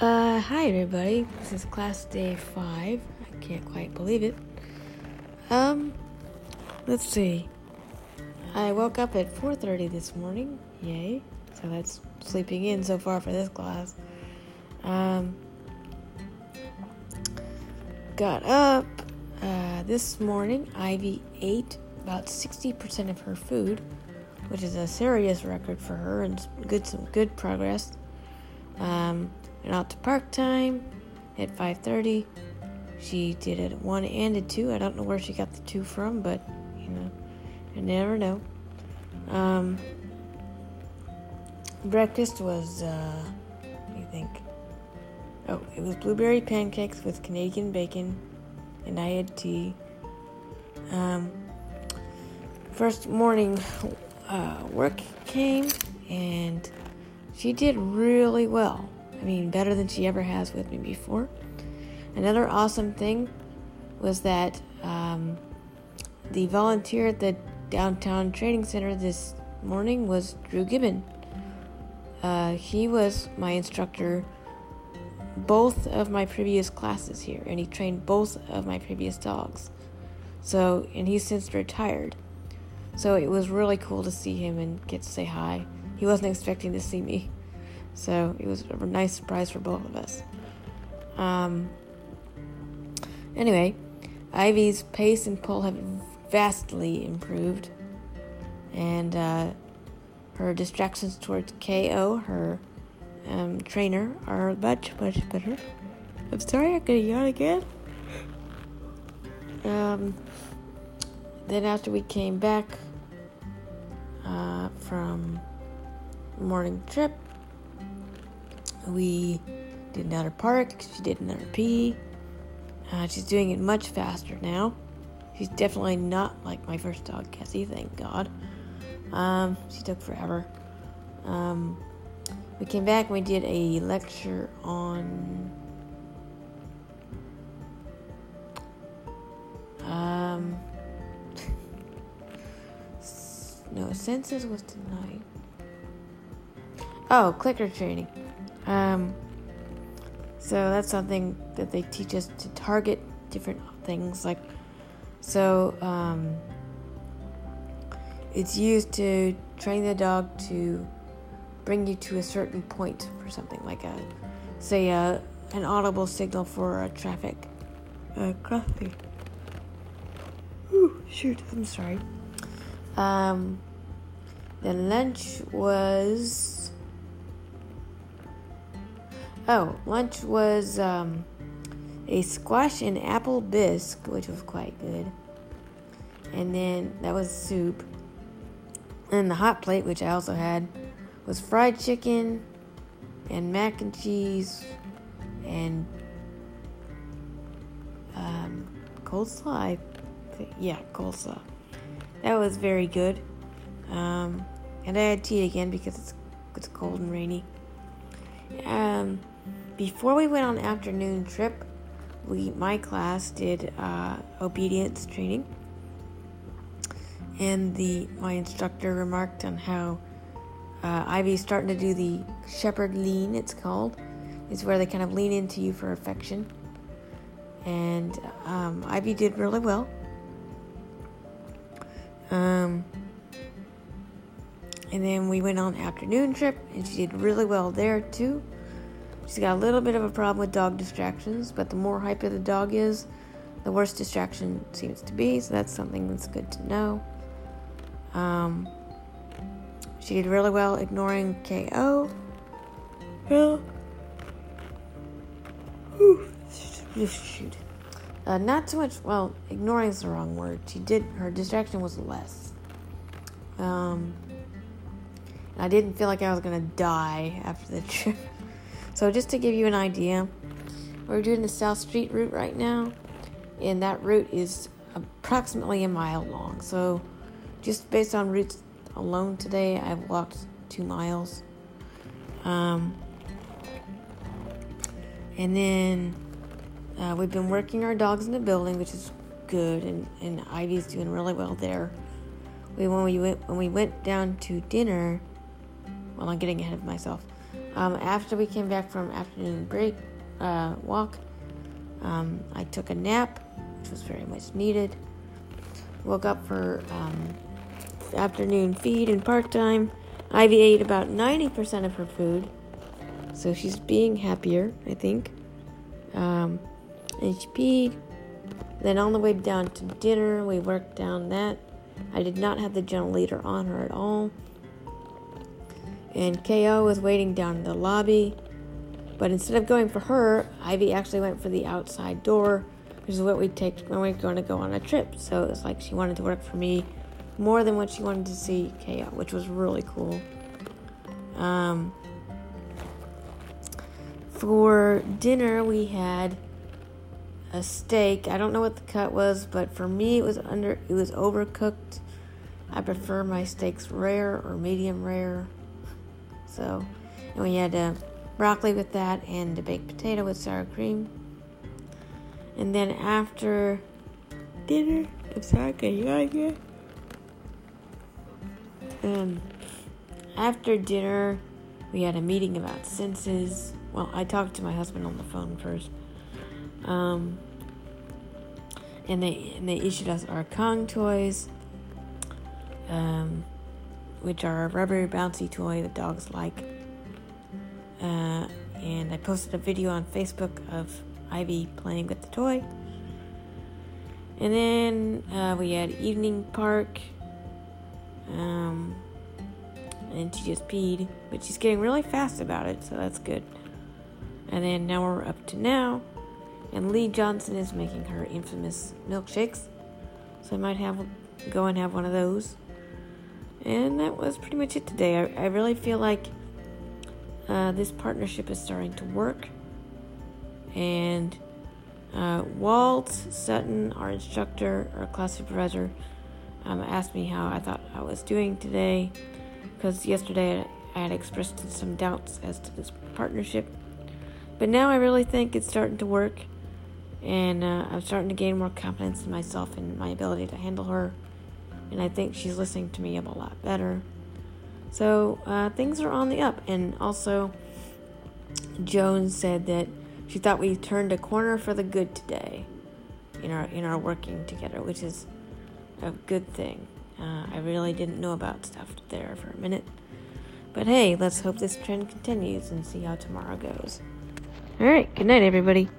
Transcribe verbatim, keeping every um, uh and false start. Uh, hi everybody, this is class day five. I can't quite believe it. Um, let's see. I woke up at four thirty this morning, yay. So that's sleeping in so far for this class. Um, got up uh, this morning. Ivy ate about sixty percent of her food, which is a serious record for her and good some good progress. Um, went out to park time at five thirty. She did a one and a two. I don't know where she got the two from, but you know, I never know. Um, breakfast was, uh, what do you think? Oh, it was blueberry pancakes with Canadian bacon, and I had tea. Um, first morning uh, work came, and she did really well. I mean, better than she ever has with me before. Another awesome thing was that um, the volunteer at the downtown training center this morning was Drew Gibbon. Uh, he was my instructor both of my previous classes here, and he trained both of my previous dogs. So, and he's since retired. So it was really cool to see him and get to say hi. He wasn't expecting to see me. So it was a nice surprise for both of us. Um, anyway, Ivy's pace and pull have vastly improved. And uh, her distractions towards K O, her um, trainer, are much, much better. I'm sorry, I'm going to yawn again. Um, then after we came back uh, from morning trip, we did another park. She did another pee. Uh, she's doing it much faster now. She's definitely not like my first dog, Cassie, thank God. Um, she took forever. Um, we came back and we did a lecture on um, no, senses was tonight. Oh, clicker training. Um, so that's something that they teach us to target different things. Like, so, um, it's used to train the dog to bring you to a certain point for something like a, say, a, an audible signal for a traffic, uh, crossing. Ooh, shoot, I'm sorry. Um, then lunch was... Oh, lunch was um, a squash and apple bisque, which was quite good. And then that was soup. And the hot plate, which I also had, was fried chicken and mac and cheese and um, coleslaw. I think. Yeah, coleslaw. That was very good. Um, and I had tea again because it's it's cold and rainy. Um. Before we went on an afternoon trip, we my class did uh, obedience training, and the my instructor remarked on how uh, Ivy's starting to do the shepherd lean. It's called. It's where they kind of lean into you for affection, and um, Ivy did really well. Um, and then we went on an afternoon trip, and she did really well there too. She's got a little bit of a problem with dog distractions, but the more hyper the dog is, the worse distraction seems to be, so that's something that's good to know. Um, she did really well ignoring K O. Well, shoot. Uh, not so much, well, ignoring is the wrong word. She did, her distraction was less. Um, I didn't feel like I was going to die after the trip. So just to give you an idea, we're doing the South Street route right now, and that route is approximately a mile long. So just based on routes alone today, I've walked two miles. Um, and then uh, we've been working our dogs in the building, which is good, and, and Ivy's doing really well there. We when we went when we went down to dinner, well, I'm getting ahead of myself. Um, after we came back from afternoon break, uh, walk, um, I took a nap, which was very much needed. Woke up for um, afternoon feed and park time. Ivy ate about ninety percent of her food, so she's being happier, I think. Um, and she peed. Then on the way down to dinner, we worked down that. I did not have the generator on her at all. And K O was waiting down in the lobby. But instead of going for her, Ivy actually went for the outside door, which is what we take when we're going to go on a trip. So it was like she wanted to work for me more than what she wanted to see K O, which was really cool. Um, for dinner, we had a steak. I don't know what the cut was, but for me it was under it was overcooked. I prefer my steaks rare or medium rare. So, and we had a broccoli with that and a baked potato with sour cream. And then after dinner, I'm sorry, can you argue? Um, after dinner, we had a meeting about senses. Well, I talked to my husband on the phone first. Um, and they and they issued us our Kong toys, um, which are a rubber bouncy toy that dogs like. Uh, and I posted a video on Facebook of Ivy playing with the toy. And then uh, we had evening park. Um, and she just peed, but she's getting really fast about it, so that's good. And then now we're up to now. And Lee Johnson is making her infamous milkshakes. So I might have go and have one of those. And that was pretty much it today. I, I really feel like uh, this partnership is starting to work. And uh, Walt Sutton, our instructor, our class supervisor, um, asked me how I thought I was doing today. Because yesterday I had expressed some doubts as to this partnership. But now I really think it's starting to work. And uh, I'm starting to gain more confidence in myself and my ability to handle her. And I think she's listening to me a lot better. So uh, things are on the up. And also, Joan said that she thought we turned a corner for the good today in our in our working together, which is a good thing. Uh, I really didn't know about stuff there for a minute. But hey, let's hope this trend continues and see how tomorrow goes. All right, good night, everybody.